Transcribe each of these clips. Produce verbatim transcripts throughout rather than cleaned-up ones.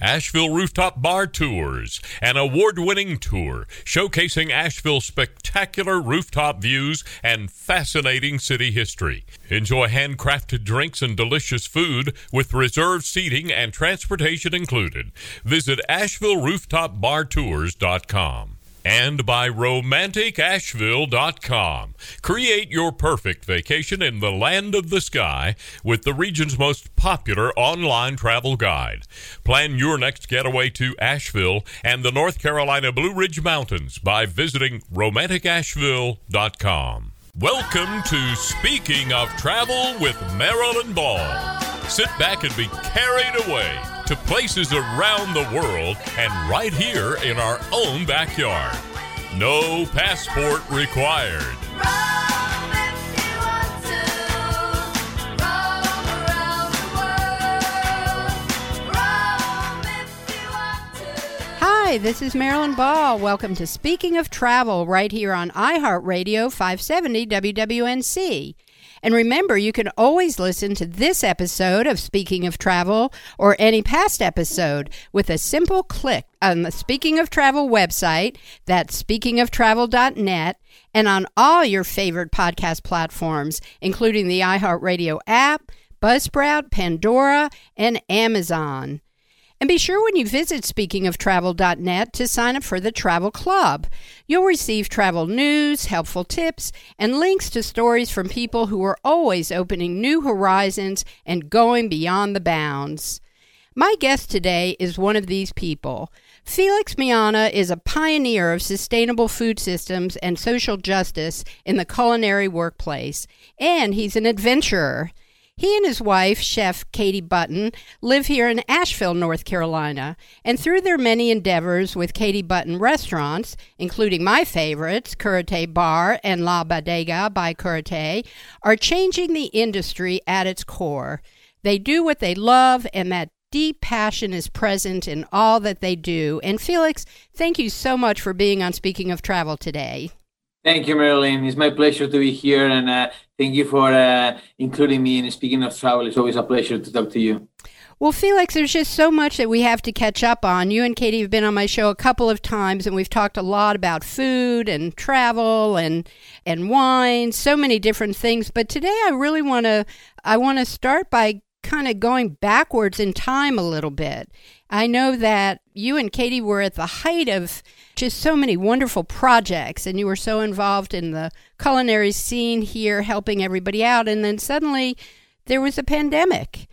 Asheville Rooftop Bar Tours, an award-winning tour showcasing Asheville's spectacular rooftop views and fascinating city history. Enjoy handcrafted drinks and delicious food with reserved seating and transportation included. Visit asheville rooftop bar tours dot com. And by romantic asheville dot com. Create your perfect vacation in the land of the sky with the region's most popular online travel guide. Plan your next getaway to Asheville and the North Carolina Blue Ridge Mountains by visiting romantic asheville dot com. Welcome to Speaking of Travel with Marilyn Ball. Sit back and be carried away to places around the world and right here in our own backyard. No passport required. Rome if you want to. Roam around the world. Roam if you want to. Hi, this is Marilyn Ball. Welcome to Speaking of Travel right here on iHeartRadio five seventy W W N C. And remember, you can always listen to this episode of Speaking of Travel or any past episode with a simple click on the Speaking of Travel website, that's speaking of travel dot net, and on all your favorite podcast platforms, including the iHeartRadio app, Buzzsprout, Pandora, and Amazon. And be sure when you visit speaking of travel dot net to sign up for the Travel Club. You'll receive travel news, helpful tips, and links to stories from people who are always opening new horizons and going beyond the bounds. My guest today is one of these people. Félix Meana is a pioneer of sustainable food systems and social justice in the culinary workplace, and he's an adventurer. He and his wife, Chef Katie Button, live here in Asheville, North Carolina, and through their many endeavors with Katie Button restaurants, including my favorites, Cúrate Bar and La Bodega by Cúrate, are changing the industry at its core. They do what they love, and that deep passion is present in all that they do. And Félix, thank you so much for being on Speaking of Travel today. Thank you, Marilyn. It's my pleasure to be here, and uh, thank you for uh, including me in Speaking of Travel. It's always a pleasure to talk to you. Well, Félix, there's just so much that we have to catch up on. You and Katie have been on my show a couple of times, and we've talked a lot about food and travel and and wine, so many different things. But today, I really want to I want to start by kind of going backwards in time a little bit. I know that you and Katie were at the height of just so many wonderful projects, and you were so involved in the culinary scene here, helping everybody out, and then suddenly there was a pandemic.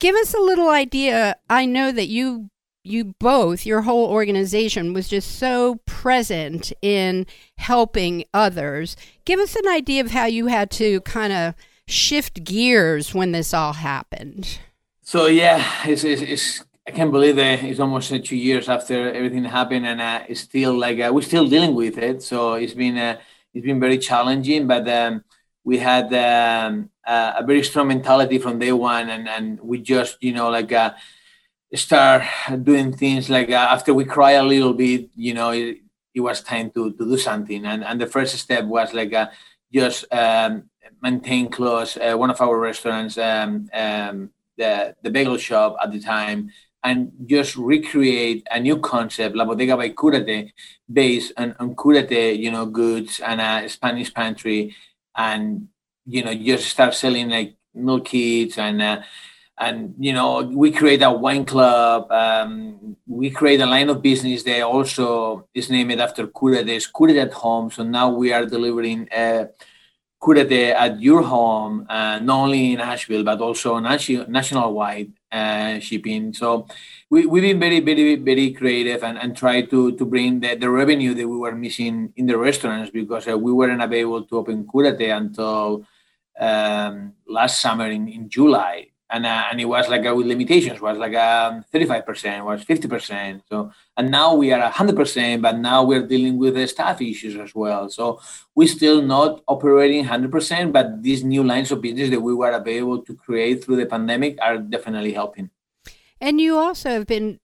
Give us a little idea. I know that you you both, your whole organization, was just so present in helping others. Give us an idea of how you had to kind of shift gears when this all happened. So, yeah, it's, it's, it's I can't believe that it's almost two years after everything happened, and uh, it's still like uh, we're still dealing with it. So it's been uh, it's been very challenging, but um, we had um, uh, a very strong mentality from day one, and, and we just you know like uh, start doing things like uh, after we cry a little bit, you know, it, it was time to to do something, and and the first step was like uh, just um, maintain close uh, one of our restaurants, um, um, the the bagel shop at the time, and just recreate a new concept, La Bodega by Cúrate, based on, on Cúrate, you know, goods and a Spanish pantry, and, you know, just start selling, like, meal kits, and, uh, and you know, we create a wine club, um, we create a line of business that also is named after Cúrate, it's Cúrate at Home, so now we are delivering uh, Cúrate at your home, uh, not only in Asheville, but also nation- nationwide. Uh, shipping. So we, we've been very, very, very creative and, and try to to bring the, the revenue that we were missing in the restaurants, because uh, we weren't able to open Cúrate until um, last summer in, in July. And uh, and it was like uh, with limitations, was like um, thirty-five percent, was fifty percent. So, and now we are one hundred percent, but now we're dealing with the staff issues as well. So we're still not operating one hundred percent, but these new lines of business that we were available to create through the pandemic are definitely helping. And you also have been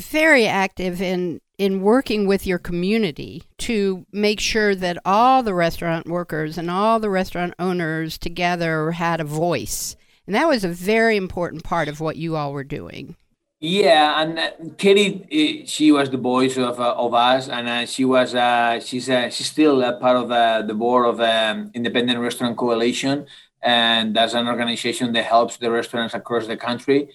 very active in, in working with your community to make sure that all the restaurant workers and all the restaurant owners together had a voice. And that was a very important part of what you all were doing. Yeah, and uh, Katie, uh, she was the voice of uh, of us, and uh, she was uh, she's uh, she's still a part of uh, the board of um, Independent Restaurant Coalition, and that's an organization that helps the restaurants across the country.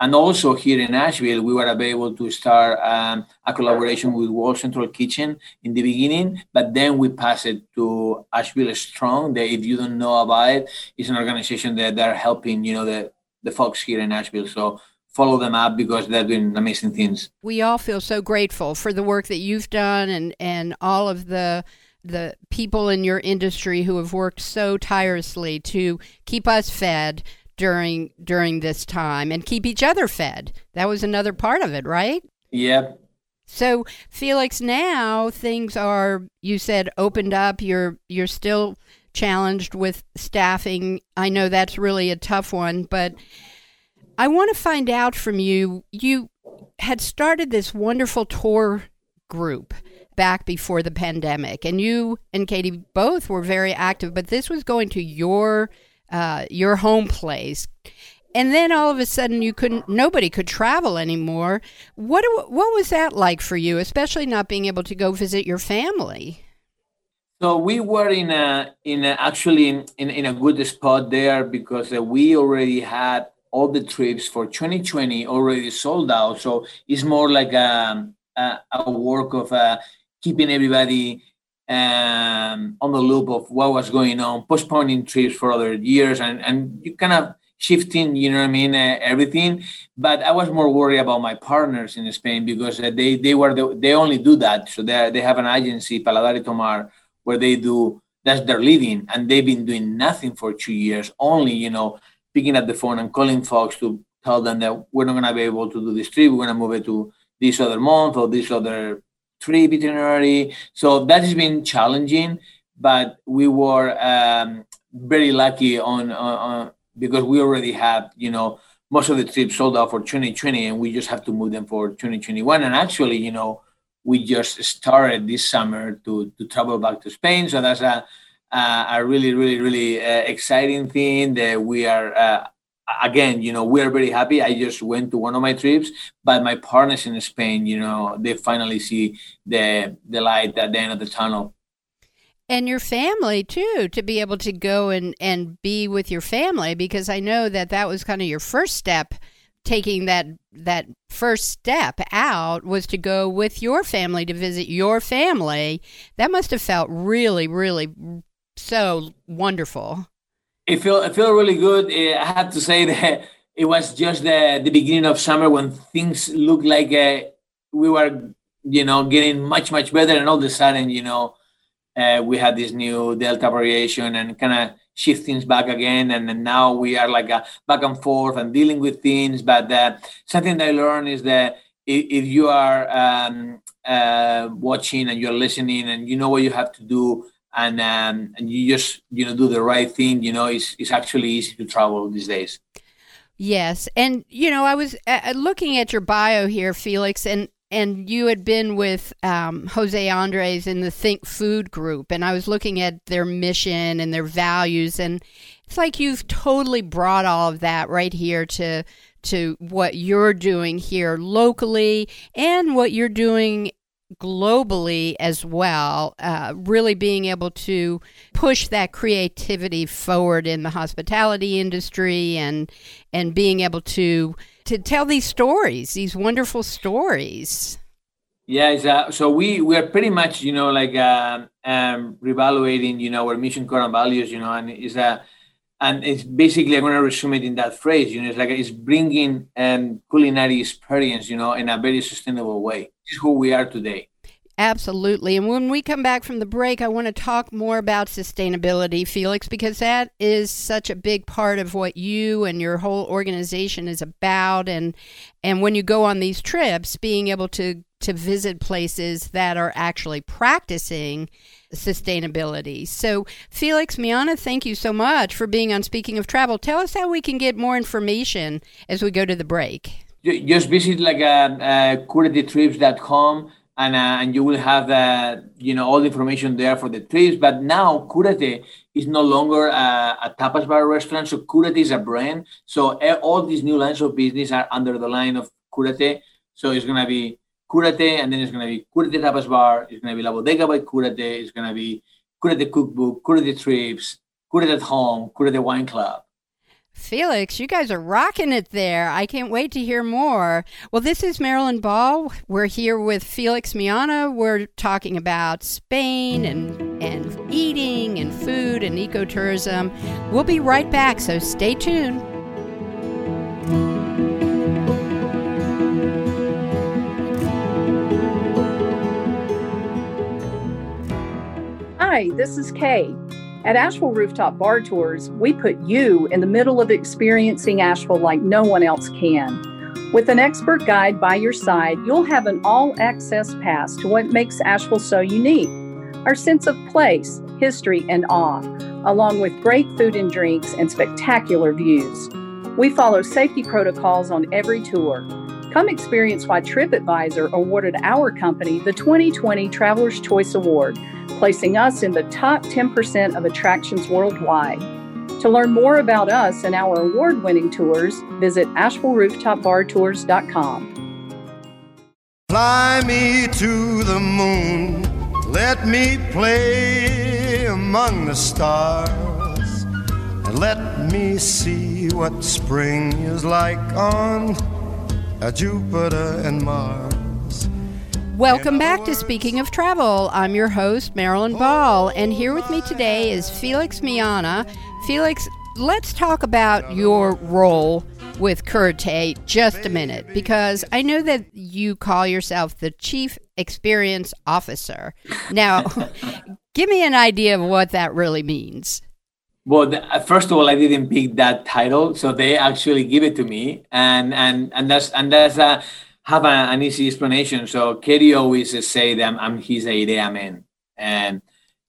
And also here in Asheville, we were able to start um, a collaboration with World Central Kitchen in the beginning, but then we passed it to Asheville Strong. That, if you don't know about it, it's an organization that they're helping, you know, the, the folks here in Asheville. So follow them up because they're doing amazing things. We all feel so grateful for the work that you've done and, and all of the the people in your industry who have worked so tirelessly to keep us fed during during this time and keep each other fed. That was another part of it, right? Yep. So, Felix, now things are, you said, opened up. You're you're still challenged with staffing. I know that's really a tough one, but I want to find out from you. You had started this wonderful tour group back before the pandemic, and you and Katie both were very active, but this was going to your Uh, your home place, and then all of a sudden you couldn't. Nobody could travel anymore. What do, what was that like for you, especially not being able to go visit your family? So we were in a in a, actually in, in in a good spot there because we already had all the trips for twenty twenty already sold out. So it's more like a a, a work of uh, keeping everybody Um, on the loop of what was going on, postponing trips for other years, and, and you kind of shifting, you know what I mean, uh, everything. But I was more worried about my partners in Spain because uh, they they were the, they only do that. So they they have an agency, Paladar y Tomar, where they do that's their living, and they've been doing nothing for two years. Only you know picking up the phone and calling folks to tell them that we're not going to be able to do this trip. We're going to move it to this other month or this other trip itinerary. So that has been challenging, but we were um, very lucky on, on, on because we already have, you know, most of the trips sold out for twenty twenty, and we just have to move them for twenty twenty-one. And actually, you know, we just started this summer to to travel back to Spain. So that's a a, a really, really, really uh, exciting thing that we are. Uh, Again, you know, we're very happy. I just went to one of my trips, but my partners in Spain, you know, they finally see the the light at the end of the tunnel. And your family, too, to be able to go and, and be with your family, because I know that that was kind of your first step, taking that that first step out was to go with your family to visit your family. That must have felt really, really so wonderful. It felt it felt really good. I have to say that it was just the, the beginning of summer when things looked like uh, we were, you know, getting much, much better. And all of a sudden, you know, uh, we had this new Delta variation and kind of shift things back again. And, and now we are like a back and forth and dealing with things. But uh, something that I learned is that if, if you are um, uh, watching and you're listening and you know what you have to do, And um, and you just, you know, do the right thing, you know, it's, it's actually easy to travel these days. Yes. And, you know, I was uh, looking at your bio here, Felix, and, and you had been with um, Jose Andres in the Think Food group. And I was looking at their mission and their values. And it's like you've totally brought all of that right here to to what you're doing here locally and what you're doing globally as well, uh, really being able to push that creativity forward in the hospitality industry and and being able to to tell these stories, these wonderful stories. Yeah, exactly. So we we are pretty much, you know, like um, um, reevaluating, you know, our mission, core, and values, you know, and is a and it's basically, I'm going to resume it in that phrase, you know, it's like it's bringing um, culinary experience, you know, in a very sustainable way. This is who we are today. Absolutely. And when we come back from the break, I want to talk more about sustainability, Felix, because that is such a big part of what you and your whole organization is about. And and when you go on these trips, being able to, to visit places that are actually practicing sustainability. So, Félix Meana, thank you so much for being on Speaking of Travel. Tell us how we can get more information as we go to the break. Just visit like a, a Curate Trips dot com and uh, and you will have uh, you know all the information there for the trips. But now Cúrate is no longer a, a tapas bar restaurant, so Cúrate is a brand. So all these new lines of business are under the line of Cúrate. So it's gonna be Cúrate, and then it's gonna be Cúrate Tapas Bar. It's gonna be La Bodega by Cúrate. It's gonna be Cúrate Cookbook, Cúrate Trips, Cúrate at Home, Cúrate Wine Club. Felix, you guys are rocking it there. I can't wait to hear more. Well, this is Marilyn Ball. We're here with Félix Meana. We're talking about Spain and, and eating and food and ecotourism. We'll be right back, so stay tuned. Hi, this is Kay. At Asheville Rooftop Bar Tours, we put you in the middle of experiencing Asheville like no one else can. With an expert guide by your side, you'll have an all-access pass to what makes Asheville so unique. Our sense of place, history, and awe, along with great food and drinks and spectacular views. We follow safety protocols on every tour. Come experience why TripAdvisor awarded our company the twenty twenty Traveler's Choice Award, placing us in the top ten percent of attractions worldwide. To learn more about us and our award-winning tours, visit Asheville Rooftop Bar Tours dot com. Fly me to the moon, let me play among the stars, and let me see what spring is like on Jupiter and Mars. Welcome back to Speaking of Travel. I'm your host, Marilyn Ball, and here with me today is Félix Meana. Felix, let's talk about your role with Cúrate just a minute, because I know that you call yourself the Chief Experience Officer. Now, give me an idea of what that really means. Well, the, first of all, I didn't pick that title, so they actually give it to me, and and and that's and that's a, have a, an easy explanation. So Katie always say that I'm his idea man, and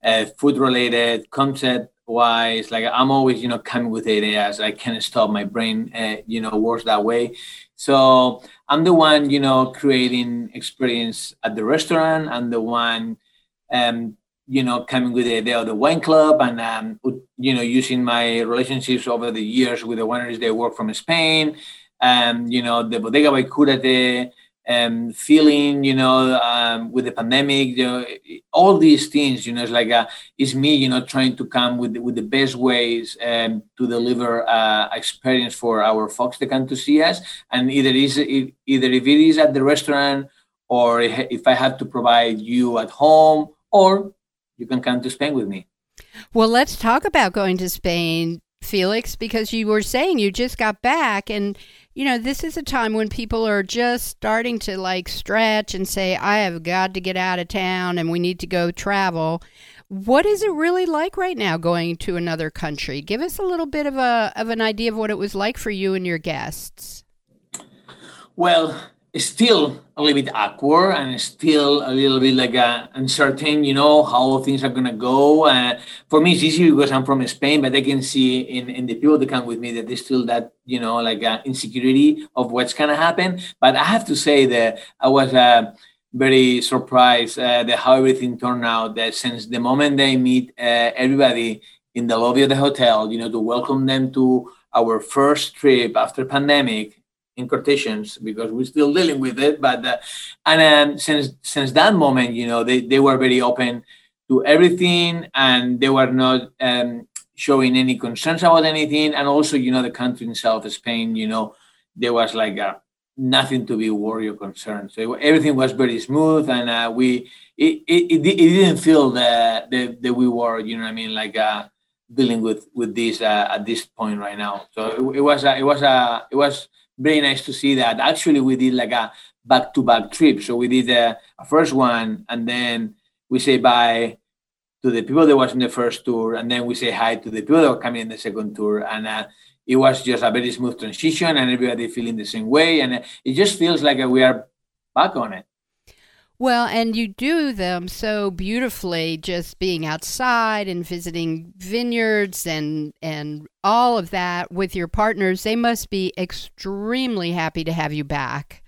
uh, food related, concept wise, like I'm always you know coming with ideas. I can't stop, my brain uh, you know works that way. So I'm the one you know creating experience at the restaurant. I'm the one. Um, you know, coming with the idea of the wine club and, um, you know, using my relationships over the years with the wineries they work from Spain, and, um, you know, the Bodega by Cúrate, and feeling, you know, um, with the pandemic, you know, all these things, you know, it's like, a, it's me, you know, trying to come with, with the best ways um, to deliver uh, experience for our folks that come to see us. And either, is, either if it is at the restaurant or if I have to provide you at home, or you can come to Spain with me. Well, let's talk about going to Spain, Felix, because you were saying you just got back. And, you know, this is a time when people are just starting to like stretch and say, I have got to get out of town and we need to go travel. What is it really like right now going to another country? Give us a little bit of a of an idea of what it was like for you and your guests. Well, it's still a little bit awkward and it's still a little bit like a uncertain, you know, how things are going to go. Uh, for me, it's easy because I'm from Spain, but I can see in, in the people that come with me that there's still that, you know, like a insecurity of what's going to happen. But I have to say that I was uh, very surprised uh, that how everything turned out, that since the moment they meet uh, everybody in the lobby of the hotel, you know, to welcome them to our first trip after pandemic, in quotations, because we're still dealing with it. But uh, and um, since since that moment, you know, they, they were very open to everything, and they were not um, showing any concerns about anything. And also, you know, the country itself, Spain, you know, there was like a, nothing to be worried or concerned. So it, everything was very smooth, and uh, we it, it it didn't feel that that, that we were, you know, what I mean, like. Uh, dealing with with this uh, at this point right now. So it, it was a, it was a, it was very nice to see that. Actually, we did like a back-to-back trip. So we did a, a first one, and then we say bye to the people that was in the first tour, and then we say hi to the people that were coming in the second tour. And uh, it was just a very smooth transition, and everybody feeling the same way. And it just feels like we are back on it. Well, and you do them so beautifully, just being outside and visiting vineyards and and all of that with your partners. They must be extremely happy to have you back.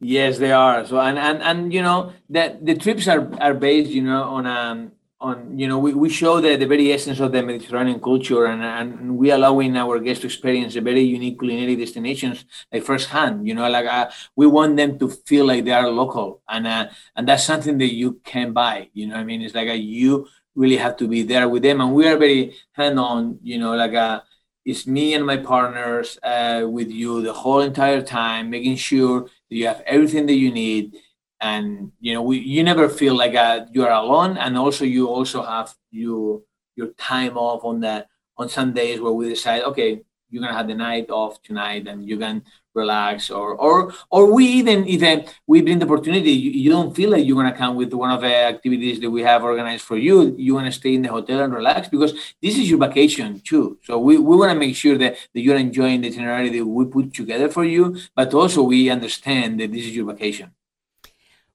Yes, they are. So and and, and you know that the trips are, are based, you know, on um on you know we, we show the, the very essence of the Mediterranean culture, and and we allowing our guests to experience a very unique culinary destinations like firsthand. You know, like uh, we want them to feel like they are local, and uh, and that's something that you can buy. You know what I mean? It's like uh, you really have to be there with them, and we are very hand on. You know, like uh, it's me and my partners uh, with you the whole entire time, making sure that you have everything that you need. And, you know, we, you never feel like uh, you are alone. And also you also have you, your time off on that on some days where we decide, okay, you're going to have the night off tonight and you can relax. Or or or we even, even we bring the opportunity. You, you don't feel like you're going to come with one of the activities that we have organized for you. You want to stay in the hotel and relax because this is your vacation too. So we, we want to make sure that, that you're enjoying the itinerary that we put together for you. But also we understand that this is your vacation.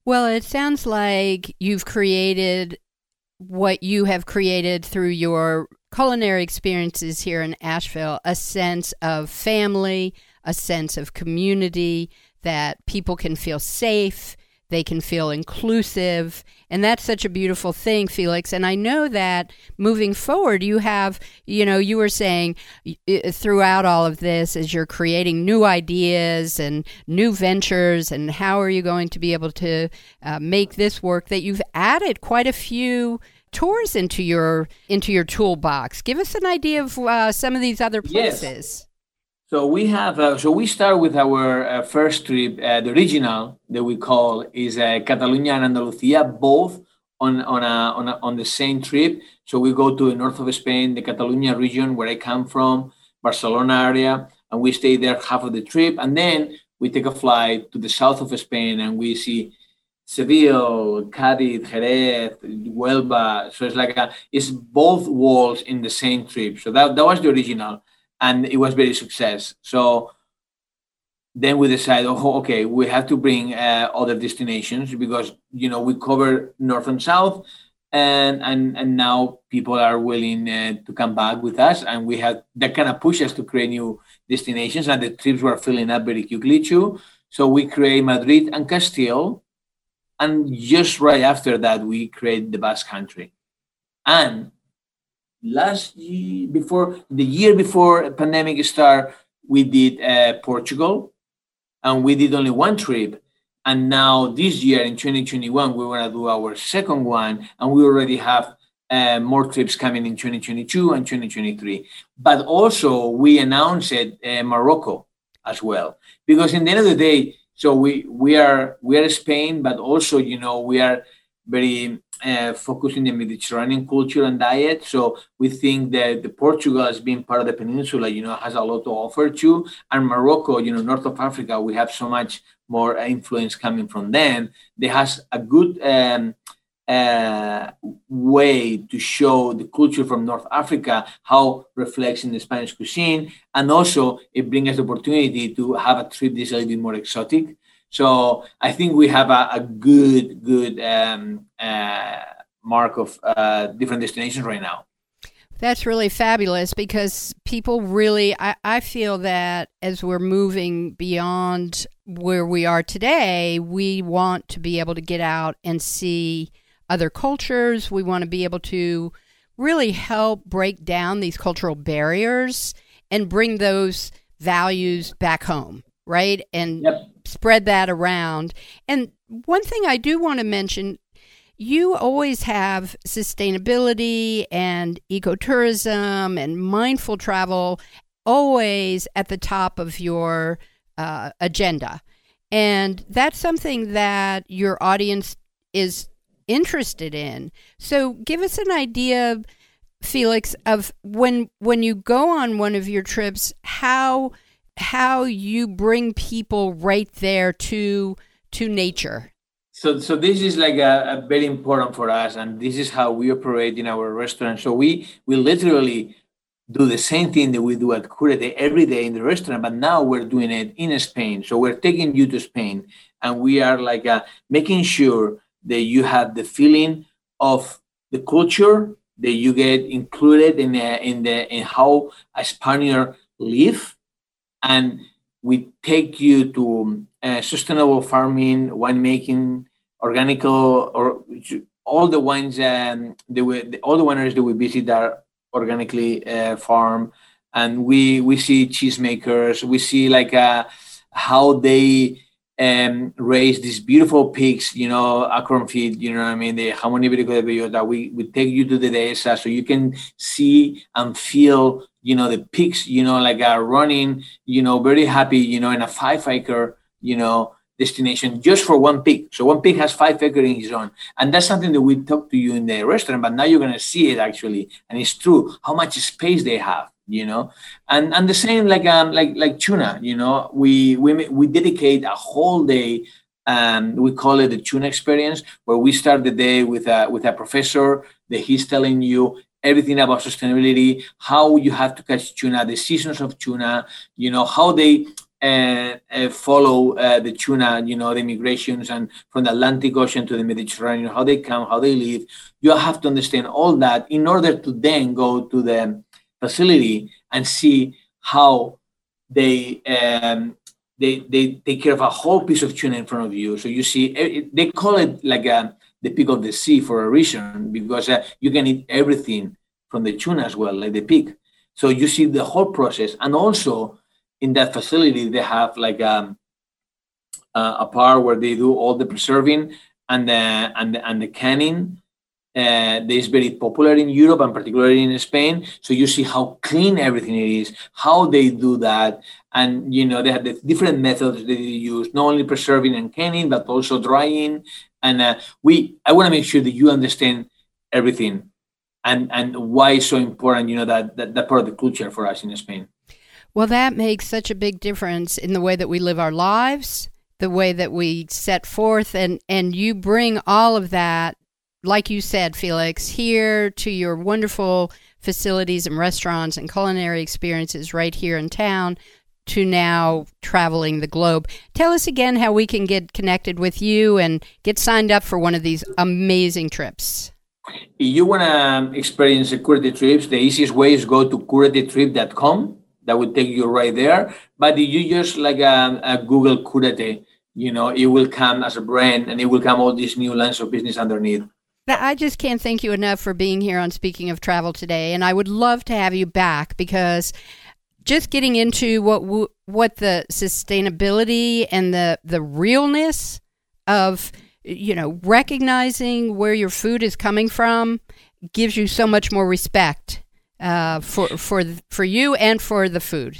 Well, it sounds like you've created what you have created through your culinary experiences here in Asheville, a sense of family, a sense of community, that people can feel safe, they can feel inclusive. And that's such a beautiful thing, Felix. And I know that moving forward, you have, you know, you were saying throughout all of this as you're creating new ideas and new ventures and how are you going to be able to uh, make this work, that you've added quite a few tours into your into your toolbox. Give us an idea of uh, some of these other places. Yes. So we have, uh, so we start with our uh, first trip, uh, the original that we call is uh, Catalonia and Andalusia, both on on a, on, a, on the same trip. So we go to the north of Spain, the Catalonia region where I come from, Barcelona area, and we stay there half of the trip. And then we take a flight to the south of Spain and we see Seville, Cádiz, Jerez, Huelva. So it's like, a, it's both worlds in the same trip. So that, that was the original. And it was very success. So then we decided, oh, okay, we have to bring uh, other destinations because, you know, we cover north and south, and and, and now people are willing uh, to come back with us. And we had that kind of push us to create new destinations, and the trips were filling up very quickly too. So we create Madrid and Castile. And just right after that, we create the Basque Country. And last year, before the year before pandemic started, we did uh, Portugal, and we did only one trip. And now this year in twenty twenty-one, we want to do our second one, and we already have uh, more trips coming in twenty twenty-two and twenty twenty-three. But also we announced uh, Morocco as well, because in the end of the day, so we we are we are Spain, but also you know we are very uh, focused in the Mediterranean culture and diet. So we think that the Portugal as being part of the peninsula, you know, has a lot to offer too. And Morocco, you know, north of Africa, we have so much more influence coming from them. They has a good um, uh, way to show the culture from North Africa, how it reflects in the Spanish cuisine. And also it brings us the opportunity to have a trip that's a little bit more exotic. So I think we have a, a good, good um, uh, mark of uh, different destinations right now. That's really fabulous because people really, I, I feel that as we're moving beyond where we are today, we want to be able to get out and see other cultures. We want to be able to really help break down these cultural barriers and bring those values back home, right? And yep. Spread that around. And one thing I do want to mention, you always have sustainability and ecotourism and mindful travel always at the top of your uh, agenda. And that's something that your audience is interested in. So give us an idea, Felix, of when when you go on one of your trips, how how you bring people right there to to nature. So, so this is like a, a very important for us, and this is how we operate in our restaurant. So we we literally do the same thing that we do at Cúrate every day in the restaurant, but now we're doing it in Spain. So we're taking you to Spain, and we are like a, making sure that you have the feeling of the culture, that you get included in the, in the in how a Spaniard live, and we take you to uh, sustainable farming, winemaking, organical, or all the wines um, that we, all the wineries that we visit are organically uh, farmed, and we we see cheesemakers, we see like uh, how they um, raise these beautiful pigs, you know, acorn feed, you know what I mean, the jamón ibérico de bellota. We we take you to the dehesa so you can see and feel, you know, the pigs, you know, like are running, you know, very happy, you know, in a five acre, you know, destination just for one pig. So one pig has five acre in his own. And that's something that we talk to you in the restaurant, but now you're going to see it actually. And it's true how much space they have, you know, and, and the same, like, um, like, like tuna, you know, we, we, we dedicate a whole day, and we call it the tuna experience, where we start the day with a, with a professor that he's telling you everything about sustainability, how you have to catch tuna, the seasons of tuna, you know, how they uh, uh, follow uh, the tuna, you know, the migrations and from the Atlantic Ocean to the Mediterranean, how they come, how they live. You have to understand all that in order to then go to the facility and see how they um, they they take care of a whole piece of tuna in front of you. So you see, they call it like a the pig of the sea for a reason, because uh, you can eat everything from the tuna as well, like the pig. So you see the whole process. And also in that facility, they have like um, uh, a part where they do all the preserving and the, and the, and the canning. Uh, that is very popular in Europe and particularly in Spain. So you see how clean everything is, how they do that. And, you know, they have the different methods that they use, not only preserving and canning, but also drying. And uh, we, I want to make sure that you understand everything, and, and why it's so important, you know, that, that, that part of the culture for us in Spain. Well, that makes such a big difference in the way that we live our lives, the way that we set forth, and, and you bring all of that, like you said, Felix, here to your wonderful facilities and restaurants and culinary experiences right here in town, to now traveling the globe. Tell us again how we can get connected with you and get signed up for one of these amazing trips. If you want to experience the Cúrate Trips, the easiest way is go to Curate Trip dot com. That would take you right there. But if you just like a, a Google Cúrate, you know, it will come as a brand, and it will come all these new lines of business underneath. I just can't thank you enough for being here on Speaking of Travel today. And I would love to have you back, because just getting into what what the sustainability and the, the realness of, you know, recognizing where your food is coming from gives you so much more respect uh, for for for you and for the food.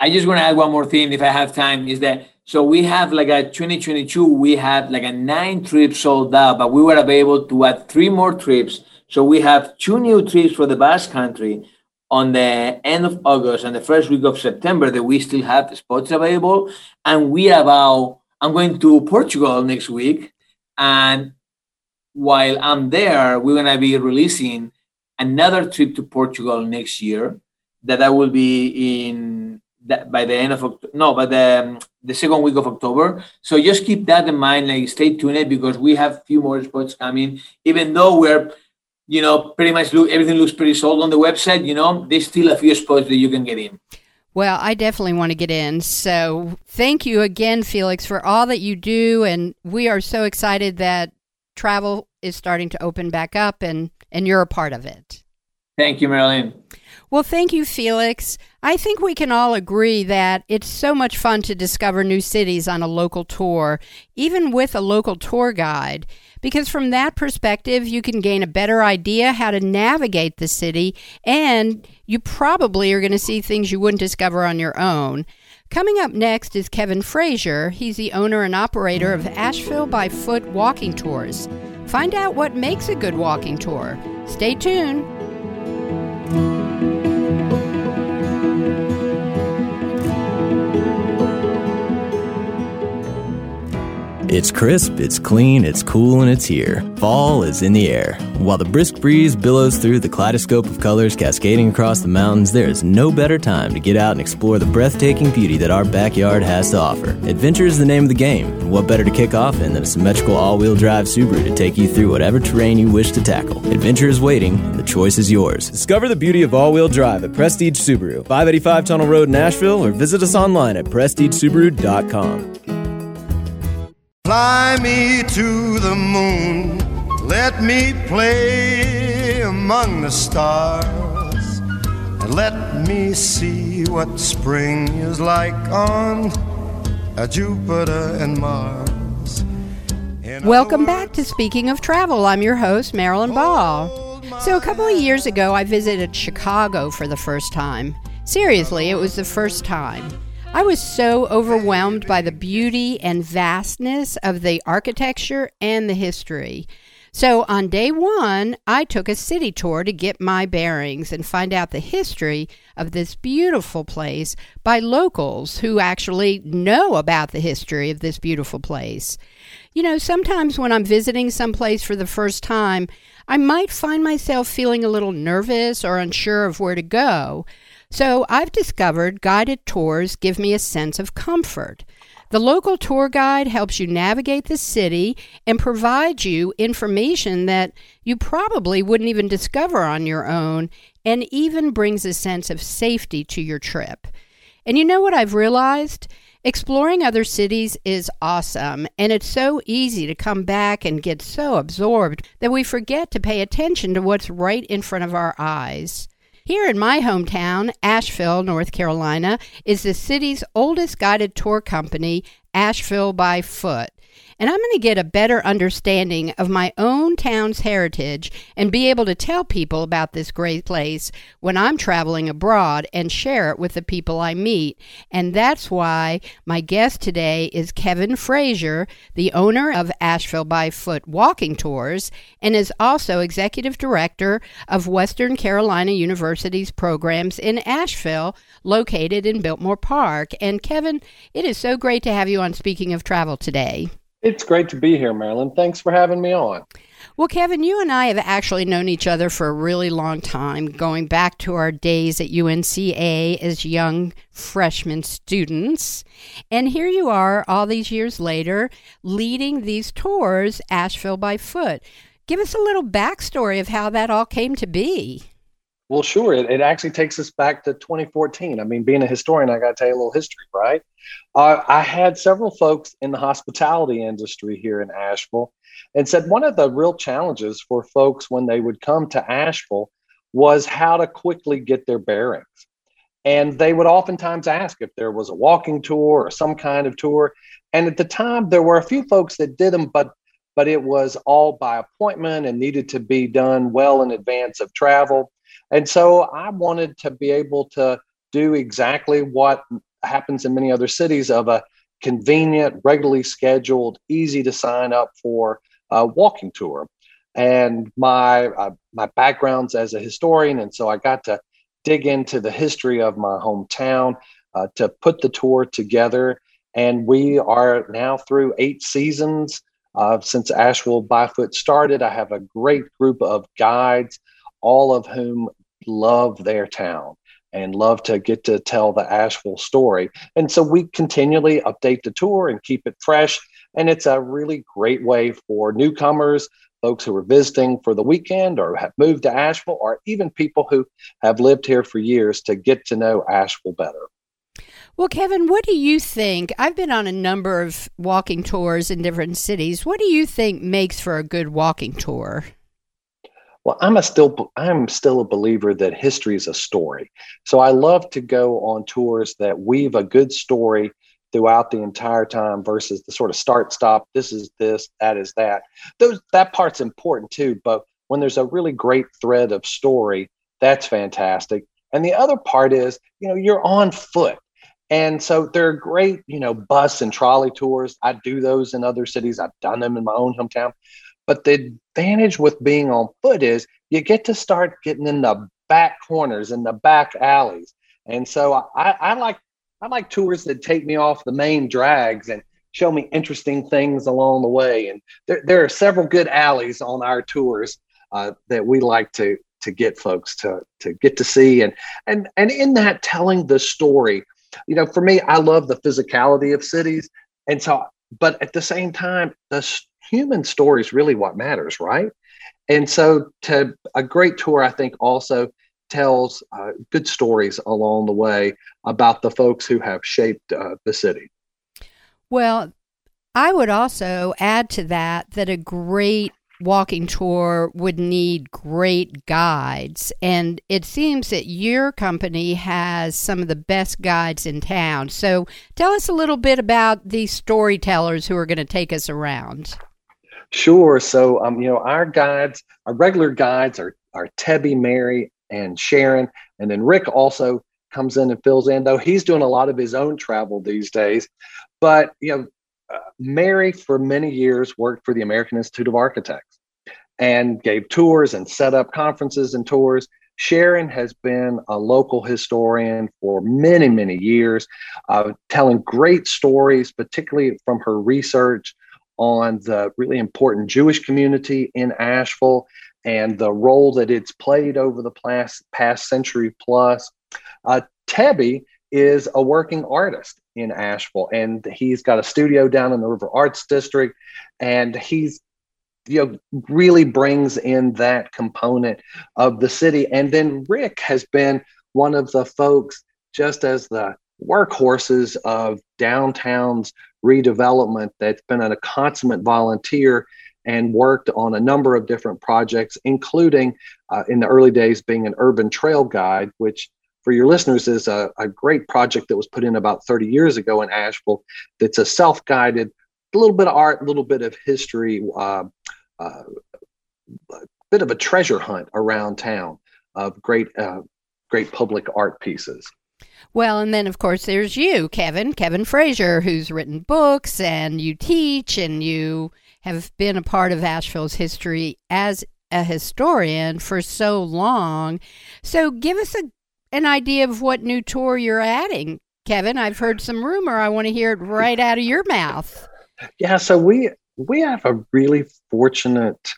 I just want to add one more thing, if I have time, is that so we have like a twenty twenty-two, we had like a nine trips sold out, but we were able to add three more trips. So we have two new trips for the Basque Country on the end of August and the first week of September, that we still have spots available. And we about, I'm going to Portugal next week. And while I'm there, we're going to be releasing another trip to Portugal next year that I will be in that by the end of, no, by the, um, the second week of October. So just keep that in mind, like stay tuned, because we have a few more spots coming, even though we're, you know, pretty much look, everything looks pretty sold on the website, you know, there's still a few spots that you can get in. Well, I definitely want to get in. So thank you again, Felix, for all that you do. And we are so excited that travel is starting to open back up, and, and you're a part of it. Thank you, Marilyn. Well, thank you, Felix. I think we can all agree that it's so much fun to discover new cities on a local tour, even with a local tour guide, because from that perspective, you can gain a better idea how to navigate the city, and you probably are going to see things you wouldn't discover on your own. Coming up next is Kevin Frazier. He's the owner and operator of Asheville by Foot Walking Tours. Find out what makes a good walking tour. Stay tuned. Thank you. It's crisp, it's clean, it's cool, and it's here. Fall is in the air. While the brisk breeze billows through the kaleidoscope of colors cascading across the mountains, there is no better time to get out and explore the breathtaking beauty that our backyard has to offer. Adventure is the name of the game, and what better to kick off in than a symmetrical all-wheel drive Subaru to take you through whatever terrain you wish to tackle. Adventure is waiting, and the choice is yours. Discover the beauty of all-wheel drive at Prestige Subaru, five eighty-five Tunnel Road in Asheville, or visit us online at prestige subaru dot com. Fly me to the moon, let me play among the stars, and let me see what spring is like on Jupiter and Mars. Welcome back to Speaking of Travel. I'm your host, Marilyn Ball. So a couple of years ago, I visited Chicago for the first time. Seriously, it was the first time. I was so overwhelmed by the beauty and vastness of the architecture and the history. So on day one, I took a city tour to get my bearings and find out the history of this beautiful place by locals who actually know about the history of this beautiful place. You know, sometimes when I'm visiting someplace for the first time, I might find myself feeling a little nervous or unsure of where to go. So I've discovered guided tours give me a sense of comfort. The local tour guide helps you navigate the city and provides you information that you probably wouldn't even discover on your own, and even brings a sense of safety to your trip. And you know what I've realized? Exploring other cities is awesome, and it's so easy to come back and get so absorbed that we forget to pay attention to what's right in front of our eyes. Here in my hometown, Asheville, North Carolina, is the city's oldest guided tour company, Asheville by Foot. And I'm going to get a better understanding of my own town's heritage and be able to tell people about this great place when I'm traveling abroad and share it with the people I meet. And that's why my guest today is Kevin Frazier, the owner of Asheville by Foot Walking Tours, and is also executive director of Western Carolina University's programs in Asheville, located in Biltmore Park. And Kevin, it is so great to have you on Speaking of Travel today. It's great to be here, Marilyn. Thanks for having me on. Well, Kevin, you and I have actually known each other for a really long time, going back to our days at U N C A as young freshman students. And here you are, all these years later, leading these tours, Asheville by Foot. Give us a little backstory of how that all came to be. Well, sure. It, it actually takes us back to twenty fourteen. I mean, being a historian, I got to tell you a little history, right? Uh, I had several folks in the hospitality industry here in Asheville and said one of the real challenges for folks when they would come to Asheville was how to quickly get their bearings. And they would oftentimes ask if there was a walking tour or some kind of tour. And at the time, there were a few folks that did them, but but it was all by appointment and needed to be done well in advance of travel. And so I wanted to be able to do exactly what happens in many other cities of a convenient, regularly scheduled, easy to sign up for uh, walking tour. And my uh, my background's as a historian, and so I got to dig into the history of my hometown uh, to put the tour together. And we are now through eight seasons uh, since Asheville by Foot started. I have a great group of guides, all of whom love their town and love to get to tell the Asheville story. And so we continually update the tour and keep it fresh. And it's a really great way for newcomers, folks who are visiting for the weekend or have moved to Asheville, or even people who have lived here for years to get to know Asheville better. Well, Kevin, what do you think? I've been on a number of walking tours in different cities. What do you think makes for a good walking tour? Well, I'm a still I'm still a believer that history is a story. So I love to go on tours that weave a good story throughout the entire time versus the sort of start, stop, this is this, that is that. Those that part's important too, but when there's a really great thread of story, that's fantastic. And the other part is, you know, you're on foot. And so there are great, you know, bus and trolley tours. I do those in other cities. I've done them in my own hometown. But the advantage with being on foot is you get to start getting in the back corners and the back alleys. And so I, I like I like tours that take me off the main drags and show me interesting things along the way. And there, there are several good alleys on our tours uh, that we like to to get folks to to get to see. And and and in that, telling the story, you know, for me, I love the physicality of cities. And so, but at the same time, the human story is really what matters, right? And so to a great tour, I think, also tells uh, good stories along the way about the folks who have shaped uh, the city. Well, I would also add to that that a great walking tour would need great guides. And it seems that your company has some of the best guides in town. So tell us a little bit about these storytellers who are going to take us around. Sure. So, um, you know, our guides, our regular guides are, are Tebby, Mary, and Sharon. And then Rick also comes in and fills in, though he's doing a lot of his own travel these days. But, you know, uh, Mary for many years worked for the American Institute of Architects and gave tours and set up conferences and tours. Sharon has been a local historian for many, many years, uh, telling great stories, particularly from her research on the really important Jewish community in Asheville and the role that it's played over the past, past century plus. Uh, Tebby is a working artist in Asheville, and he's got a studio down in the River Arts District, and he's, you know, really brings in that component of the city. And then Rick has been one of the folks, just as the workhorses of downtown's redevelopment, that's been a consummate volunteer and worked on a number of different projects, including uh, in the early days being an urban trail guide, which for your listeners is a, a great project that was put in about thirty years ago in Asheville. That's a self-guided, a little bit of art, a little bit of history, uh, uh, a bit of a treasure hunt around town of great, uh, great public art pieces. Well, and then, of course, there's you, Kevin, Kevin Frazier, who's written books, and you teach, and you have been a part of Asheville's history as a historian for so long. So give us a, an idea of what new tour you're adding, Kevin. I've heard some rumor. I want to hear it right out of your mouth. Yeah, so we we have a really fortunate,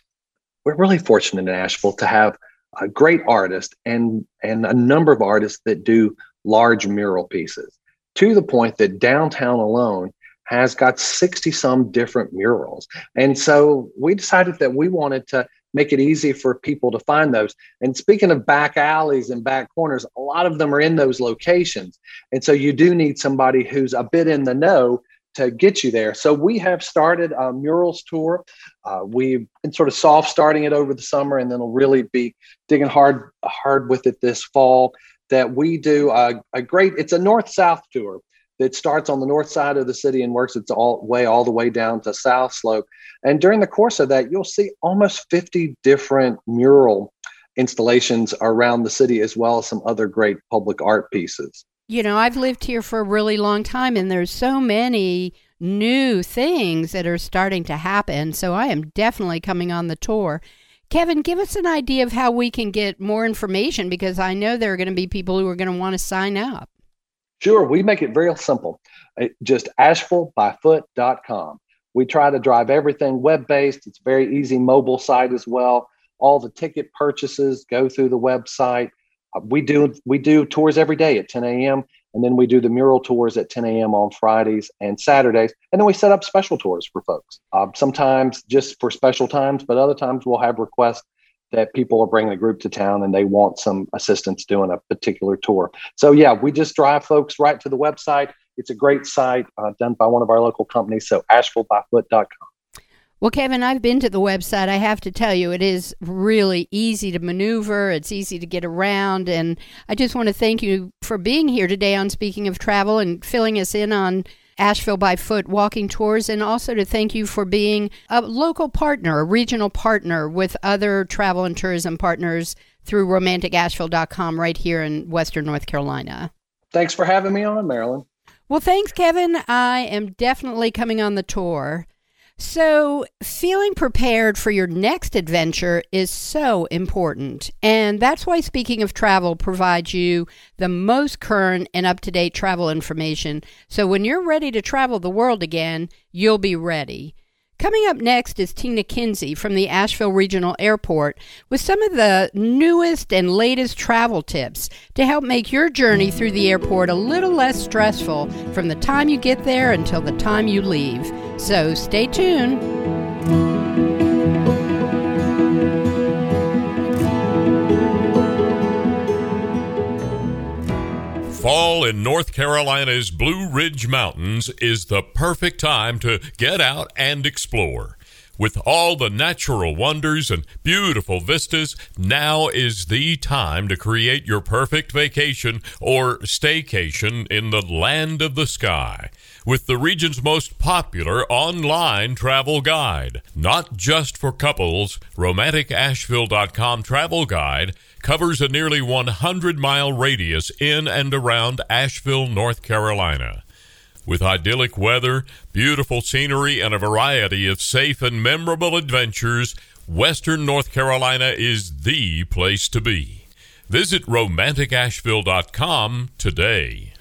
we're really fortunate in Asheville to have a great artist and and a number of artists that do large mural pieces, to the point that downtown alone has got sixty some different murals. And so we decided that we wanted to make it easy for people to find those. And speaking of back alleys and back corners, a lot of them are in those locations. And so you do need somebody who's a bit in the know to get you there. So we have started a murals tour. Uh, we've been sort of soft starting it over the summer, and then we'll really be digging hard, hard with it this fall. That we do a, a great, it's a north-south tour that starts on the north side of the city and works its all way all the way down to South Slope. And during the course of that, you'll see almost fifty different mural installations around the city, as well as some other great public art pieces. You know, I've lived here for a really long time, and there's so many new things that are starting to happen. So I am definitely coming on the tour. Kevin, give us an idea of how we can get more information, because I know there are going to be people who are going to want to sign up. Sure. We make it very simple. It, just Asheville by foot dot com. We try to drive everything web-based. It's a very easy mobile site as well. All the ticket purchases go through the website. Uh, we do we do tours every day at ten a.m., and then we do the mural tours at ten a.m. on Fridays and Saturdays. And then we set up special tours for folks, uh, sometimes just for special times, but other times we'll have requests that people are bringing a group to town and they want some assistance doing a particular tour. So, yeah, we just drive folks right to the website. It's a great site uh, done by one of our local companies, so Asheville by foot dot com. Well, Kevin, I've been to the website. I have to tell you, it is really easy to maneuver. It's easy to get around. And I just want to thank you for being here today on Speaking of Travel and filling us in on Asheville by Foot walking tours, and also to thank you for being a local partner, a regional partner with other travel and tourism partners through romantic asheville dot com right here in Western North Carolina. Thanks for having me on, Marilyn. Well, thanks, Kevin. I am definitely coming on the tour. So feeling prepared for your next adventure is so important. And that's why Speaking of Travel provides you the most current and up-to-date travel information. So when you're ready to travel the world again, you'll be ready. Coming up next is Tina Kinsey from the Asheville Regional Airport with some of the newest and latest travel tips to help make your journey through the airport a little less stressful from the time you get there until the time you leave. So stay tuned. Fall in North Carolina's Blue Ridge Mountains is the perfect time to get out and explore. With all the natural wonders and beautiful vistas, now is the time to create your perfect vacation or staycation in the land of the sky. With the region's most popular online travel guide, not just for couples, Romantic Asheville dot com travel guide covers a nearly one hundred mile radius in and around Asheville, North Carolina. With idyllic weather, beautiful scenery, and a variety of safe and memorable adventures, Western North Carolina is the place to be. Visit Romantic Asheville dot com today.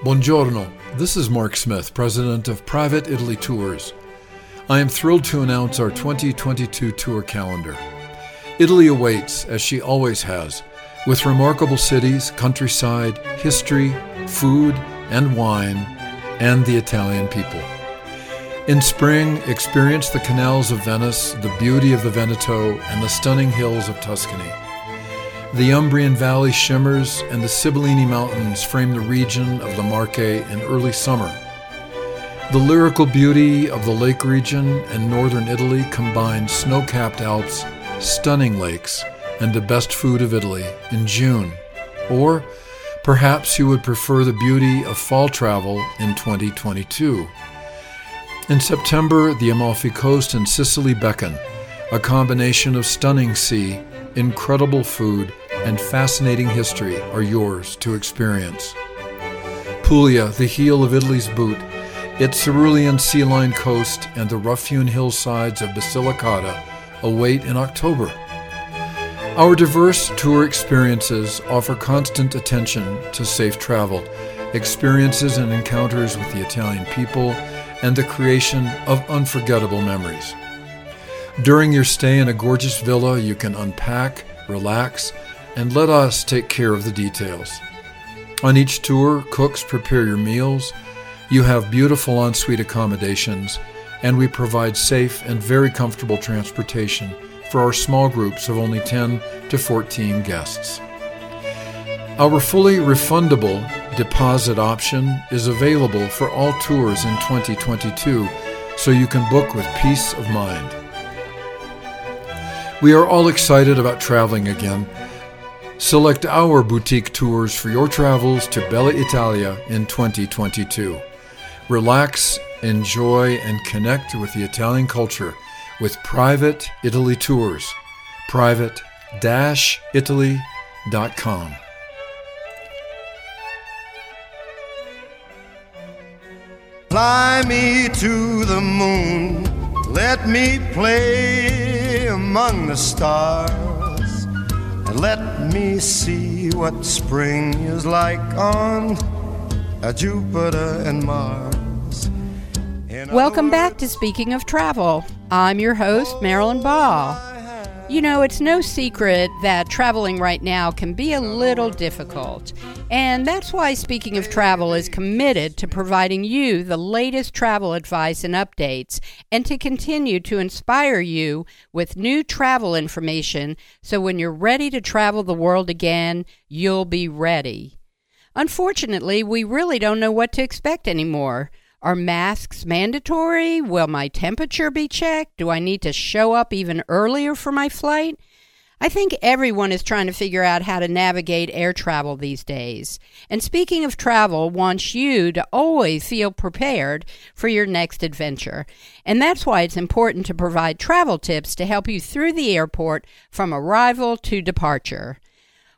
Buongiorno. This is Mark Smith, president of Private Italy Tours. I am thrilled to announce our twenty twenty-two tour calendar. Italy awaits, as she always has, with remarkable cities, countryside, history, food, and wine, and the Italian people. In spring, experience the canals of Venice, the beauty of the Veneto, and the stunning hills of Tuscany. The Umbrian Valley shimmers, and the Sibillini Mountains frame the region of the Marche in early summer. The lyrical beauty of the lake region and northern Italy combines snow-capped Alps, stunning lakes, and the best food of Italy in June. Or perhaps you would prefer the beauty of fall travel in twenty twenty-two. In September, the Amalfi Coast and Sicily beckon, a combination of stunning sea, incredible food, and fascinating history are yours to experience. Puglia, the heel of Italy's boot, its cerulean sea-lined coast, and the rough-hewn hillsides of Basilicata await in October. Our diverse tour experiences offer constant attention to safe travel, experiences and encounters with the Italian people, and the creation of unforgettable memories. During your stay in a gorgeous villa, you can unpack, relax, and let us take care of the details. On each tour, cooks prepare your meals, you have beautiful ensuite accommodations, and we provide safe and very comfortable transportation for our small groups of only ten to fourteen guests. Our fully refundable deposit option is available for all tours in twenty twenty-two, so you can book with peace of mind. We are all excited about traveling again. Select our boutique tours for your travels to Bella Italia in twenty twenty-two. Relax, enjoy, and connect with the Italian culture with Private Italy Tours, private dash italy dot com. Fly me to the moon, let me play among the stars, and let me see what spring is like on Jupiter and Mars. Welcome back to Speaking of Travel. I'm your host, Marilyn Ball. You know, it's no secret that traveling right now can be a little difficult. And that's why Speaking of Travel is committed to providing you the latest travel advice and updates, and to continue to inspire you with new travel information, so when you're ready to travel the world again, you'll be ready. Unfortunately, we really don't know what to expect anymore. Are masks mandatory? Will my temperature be checked? Do I need to show up even earlier for my flight? I think everyone is trying to figure out how to navigate air travel these days. And Speaking of Travel wants you to always feel prepared for your next adventure. And that's why it's important to provide travel tips to help you through the airport from arrival to departure.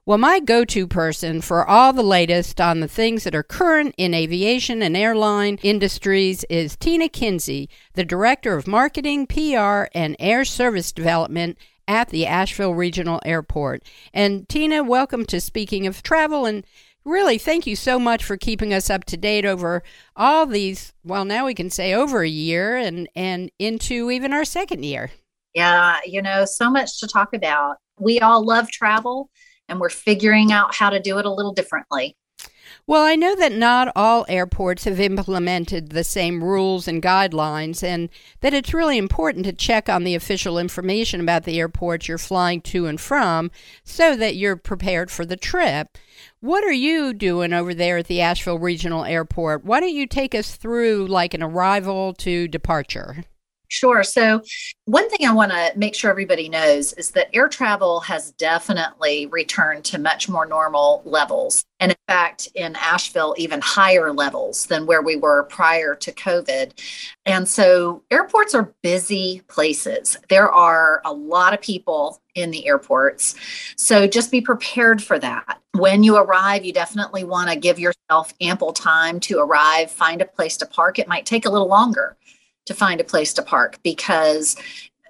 Well, my go-to person for all the latest on the things that are current in aviation and airline industries is Tina Kinsey, the Director of Marketing, P R, and Air Service Development at the Asheville Regional Airport. And Tina, welcome to Speaking of Travel, and really thank you so much for keeping us up to date over all these, well, now we can say over a year and, and into even our second year. Yeah, you know, so much to talk about. We all love travel, and we're figuring out how to do it a little differently. Well, I know that not all airports have implemented the same rules and guidelines, and that it's really important to check on the official information about the airports you're flying to and from so that you're prepared for the trip. What are you doing over there at the Asheville Regional Airport? Why don't you take us through like an arrival to departure? Sure. So one thing I want to make sure everybody knows is that air travel has definitely returned to much more normal levels. And in fact, in Asheville, even higher levels than where we were prior to COVID. And so airports are busy places. There are a lot of people in the airports. So just be prepared for that. When you arrive, you definitely want to give yourself ample time to arrive, find a place to park. It might take a little longer to find a place to park because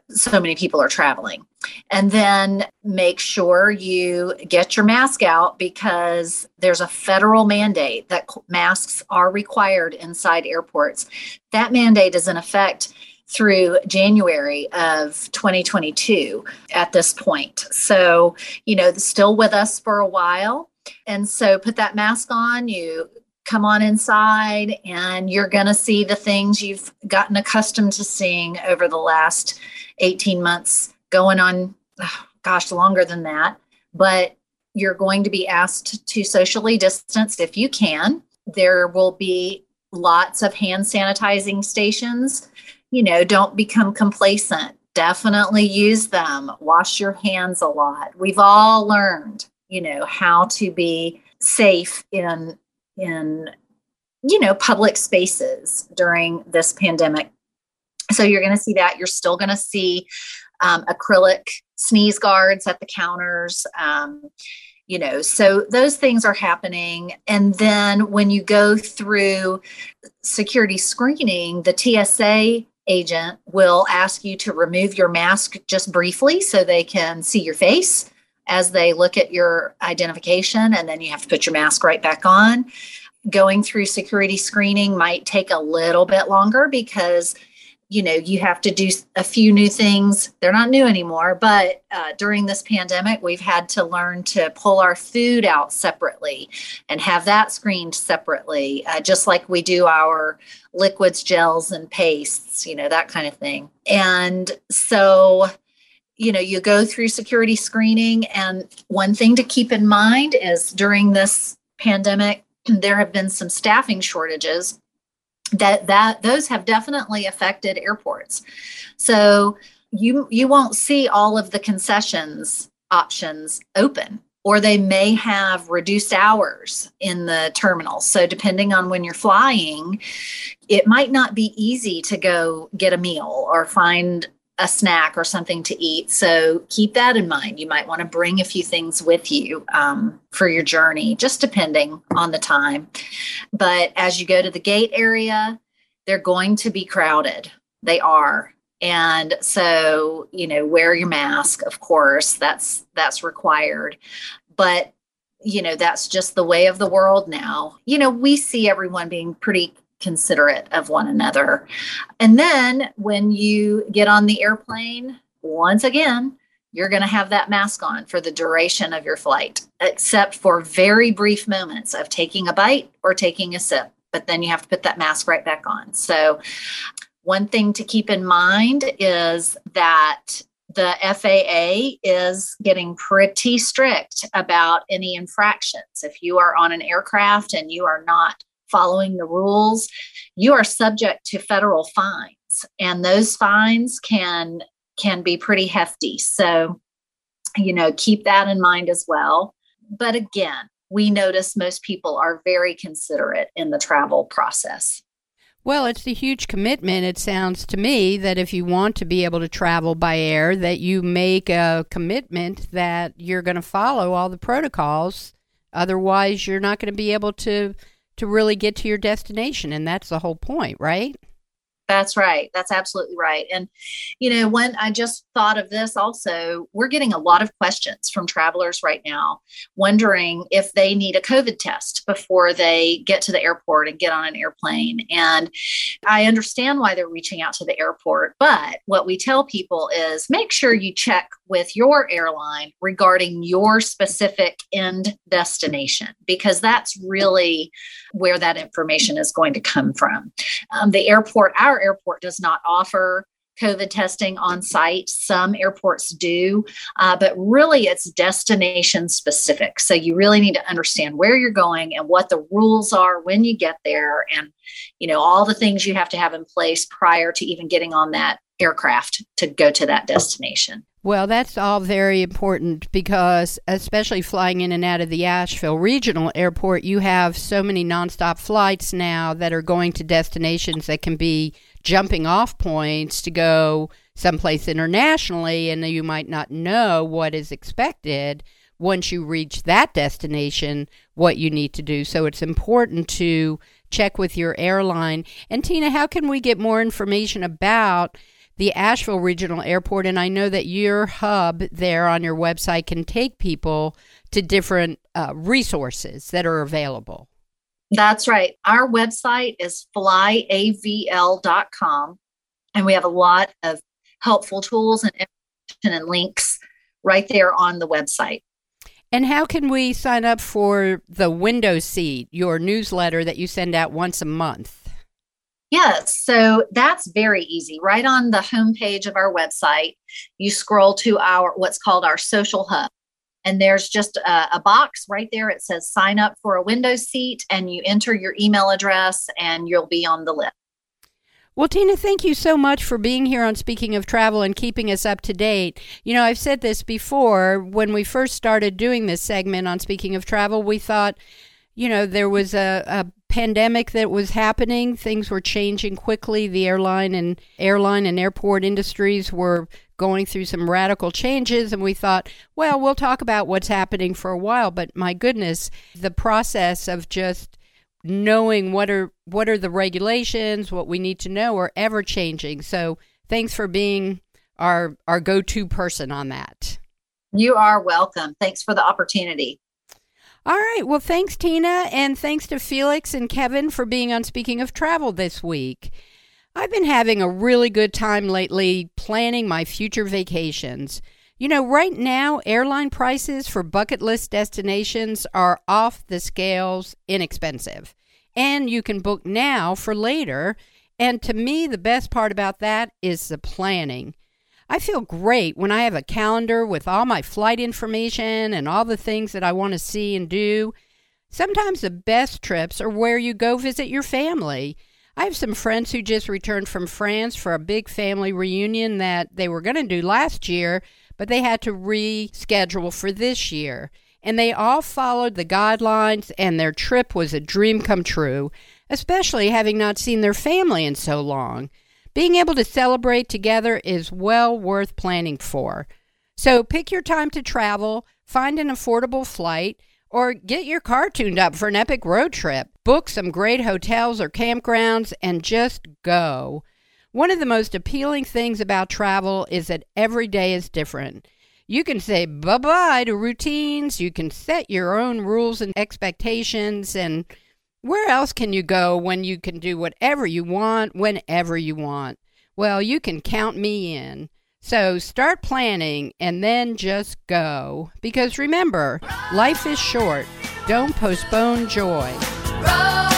so many people are traveling. And then make sure you get your mask out because there's a federal mandate that masks are required inside airports. That mandate is in effect through January of twenty twenty-two at this point. So, you know, still with us for a while. And so put that mask on, you come on inside, and you're going to see the things you've gotten accustomed to seeing over the last eighteen months, going on, gosh, longer than that. But you're going to be asked to socially distance if you can. There will be lots of hand sanitizing stations. You know, don't become complacent. Definitely use them. Wash your hands a lot. We've all learned, you know, how to be safe in in, you know, public spaces during this pandemic. So you're going to see that. You're still going to see um, acrylic sneeze guards at the counters, um, you know, so those things are happening. And then when you go through security screening, the T S A agent will ask you to remove your mask just briefly so they can see your face as they look at your identification, and then you have to put your mask right back on. Going through security screening might take a little bit longer because, you know, you have to do a few new things. They're not new anymore, but uh, during this pandemic, we've had to learn to pull our food out separately and have that screened separately, uh, just like we do our liquids, gels, and pastes, you know, that kind of thing. And so, you know, you go through security screening, and one thing to keep in mind is during this pandemic, there have been some staffing shortages that, that those have definitely affected airports. So you, you won't see all of the concessions options open, or they may have reduced hours in the terminal. So depending on when you're flying, it might not be easy to go get a meal or find a snack or something to eat. So keep that in mind. You might want to bring a few things with you um, for your journey, just depending on the time. But as you go to the gate area, they're going to be crowded. They are. And so, you know, wear your mask, of course, that's, that's required. But, you know, that's just the way of the world now. You know, we see everyone being pretty considerate of one another. And then when you get on the airplane, once again, you're going to have that mask on for the duration of your flight, except for very brief moments of taking a bite or taking a sip. But then you have to put that mask right back on. So one thing to keep in mind is that the F A A is getting pretty strict about any infractions. If you are on an aircraft and you are not following the rules, you are subject to federal fines, and those fines can can be pretty hefty. So, you know, keep that in mind as well. But again, we notice most people are very considerate in the travel process. Well, it's a huge commitment. It sounds to me that if you want to be able to travel by air, that you make a commitment that you're going to follow all the protocols. Otherwise, you're not going to be able to, to really get to your destination. And that's the whole point, right? That's right. That's absolutely right. And, you know, when I just thought of this also, we're getting a lot of questions from travelers right now wondering if they need a COVID test before they get to the airport and get on an airplane. And I understand why they're reaching out to the airport. But what we tell people is make sure you check with your airline regarding your specific end destination, because that's really where that information is going to come from. Um, the airport, our airport does not offer COVID testing on site. Some airports do, uh, but really it's destination specific. So you really need to understand where you're going and what the rules are when you get there and, you know, all the things you have to have in place prior to even getting on that aircraft to go to that destination. Well, that's all very important because especially flying in and out of the Asheville Regional Airport, you have so many nonstop flights now that are going to destinations that can be jumping off points to go someplace internationally, and you might not know what is expected once you reach that destination, what you need to do. So it's important to check with your airline. And Tina, how can we get more information about the Asheville Regional Airport? And I know that your hub there on your website can take people to different uh, resources that are available. That's right. Our website is fly A V L dot com, and we have a lot of helpful tools and information and links right there on the website. And how can we sign up for the window seat, your newsletter that you send out once a month? Yes. So that's very easy. Right on the homepage of our website, you scroll to our what's called our social hub. And there's just a, a box right there. It says sign up for a window seat, and you enter your email address and you'll be on the list. Well, Tina, thank you so much for being here on Speaking of Travel and keeping us up to date. You know, I've said this before, when we first started doing this segment on Speaking of Travel, we thought, you know, there was a, a pandemic that was happening. Things were changing quickly. The airline and airline and airport industries were going through some radical changes. And we thought, well, we'll talk about what's happening for a while. But my goodness, the process of just knowing what are what are the regulations, what we need to know are ever changing. So thanks for being our our go-to person on that. You are welcome. Thanks for the opportunity. All right. Well, thanks, Tina. And thanks to Felix and Kevin for being on Speaking of Travel this week. I've been having a really good time lately planning my future vacations. You know, right now, airline prices for bucket list destinations are off the scales inexpensive. And you can book now for later. And to me, the best part about that is the planning. I feel great when I have a calendar with all my flight information and all the things that I want to see and do. Sometimes the best trips are where you go visit your family. I have some friends who just returned from France for a big family reunion that they were going to do last year, but they had to reschedule for this year. And they all followed the guidelines, and their trip was a dream come true, especially having not seen their family in so long. Being able to celebrate together is well worth planning for. So pick your time to travel, find an affordable flight, or get your car tuned up for an epic road trip. Book some great hotels or campgrounds and just go. One of the most appealing things about travel is that every day is different. You can say bye-bye to routines. You can set your own rules and expectations, and where else can you go when you can do whatever you want, whenever you want? Well, you can count me in. So start planning and then just go. Because remember, life is short. Don't postpone joy. Roll.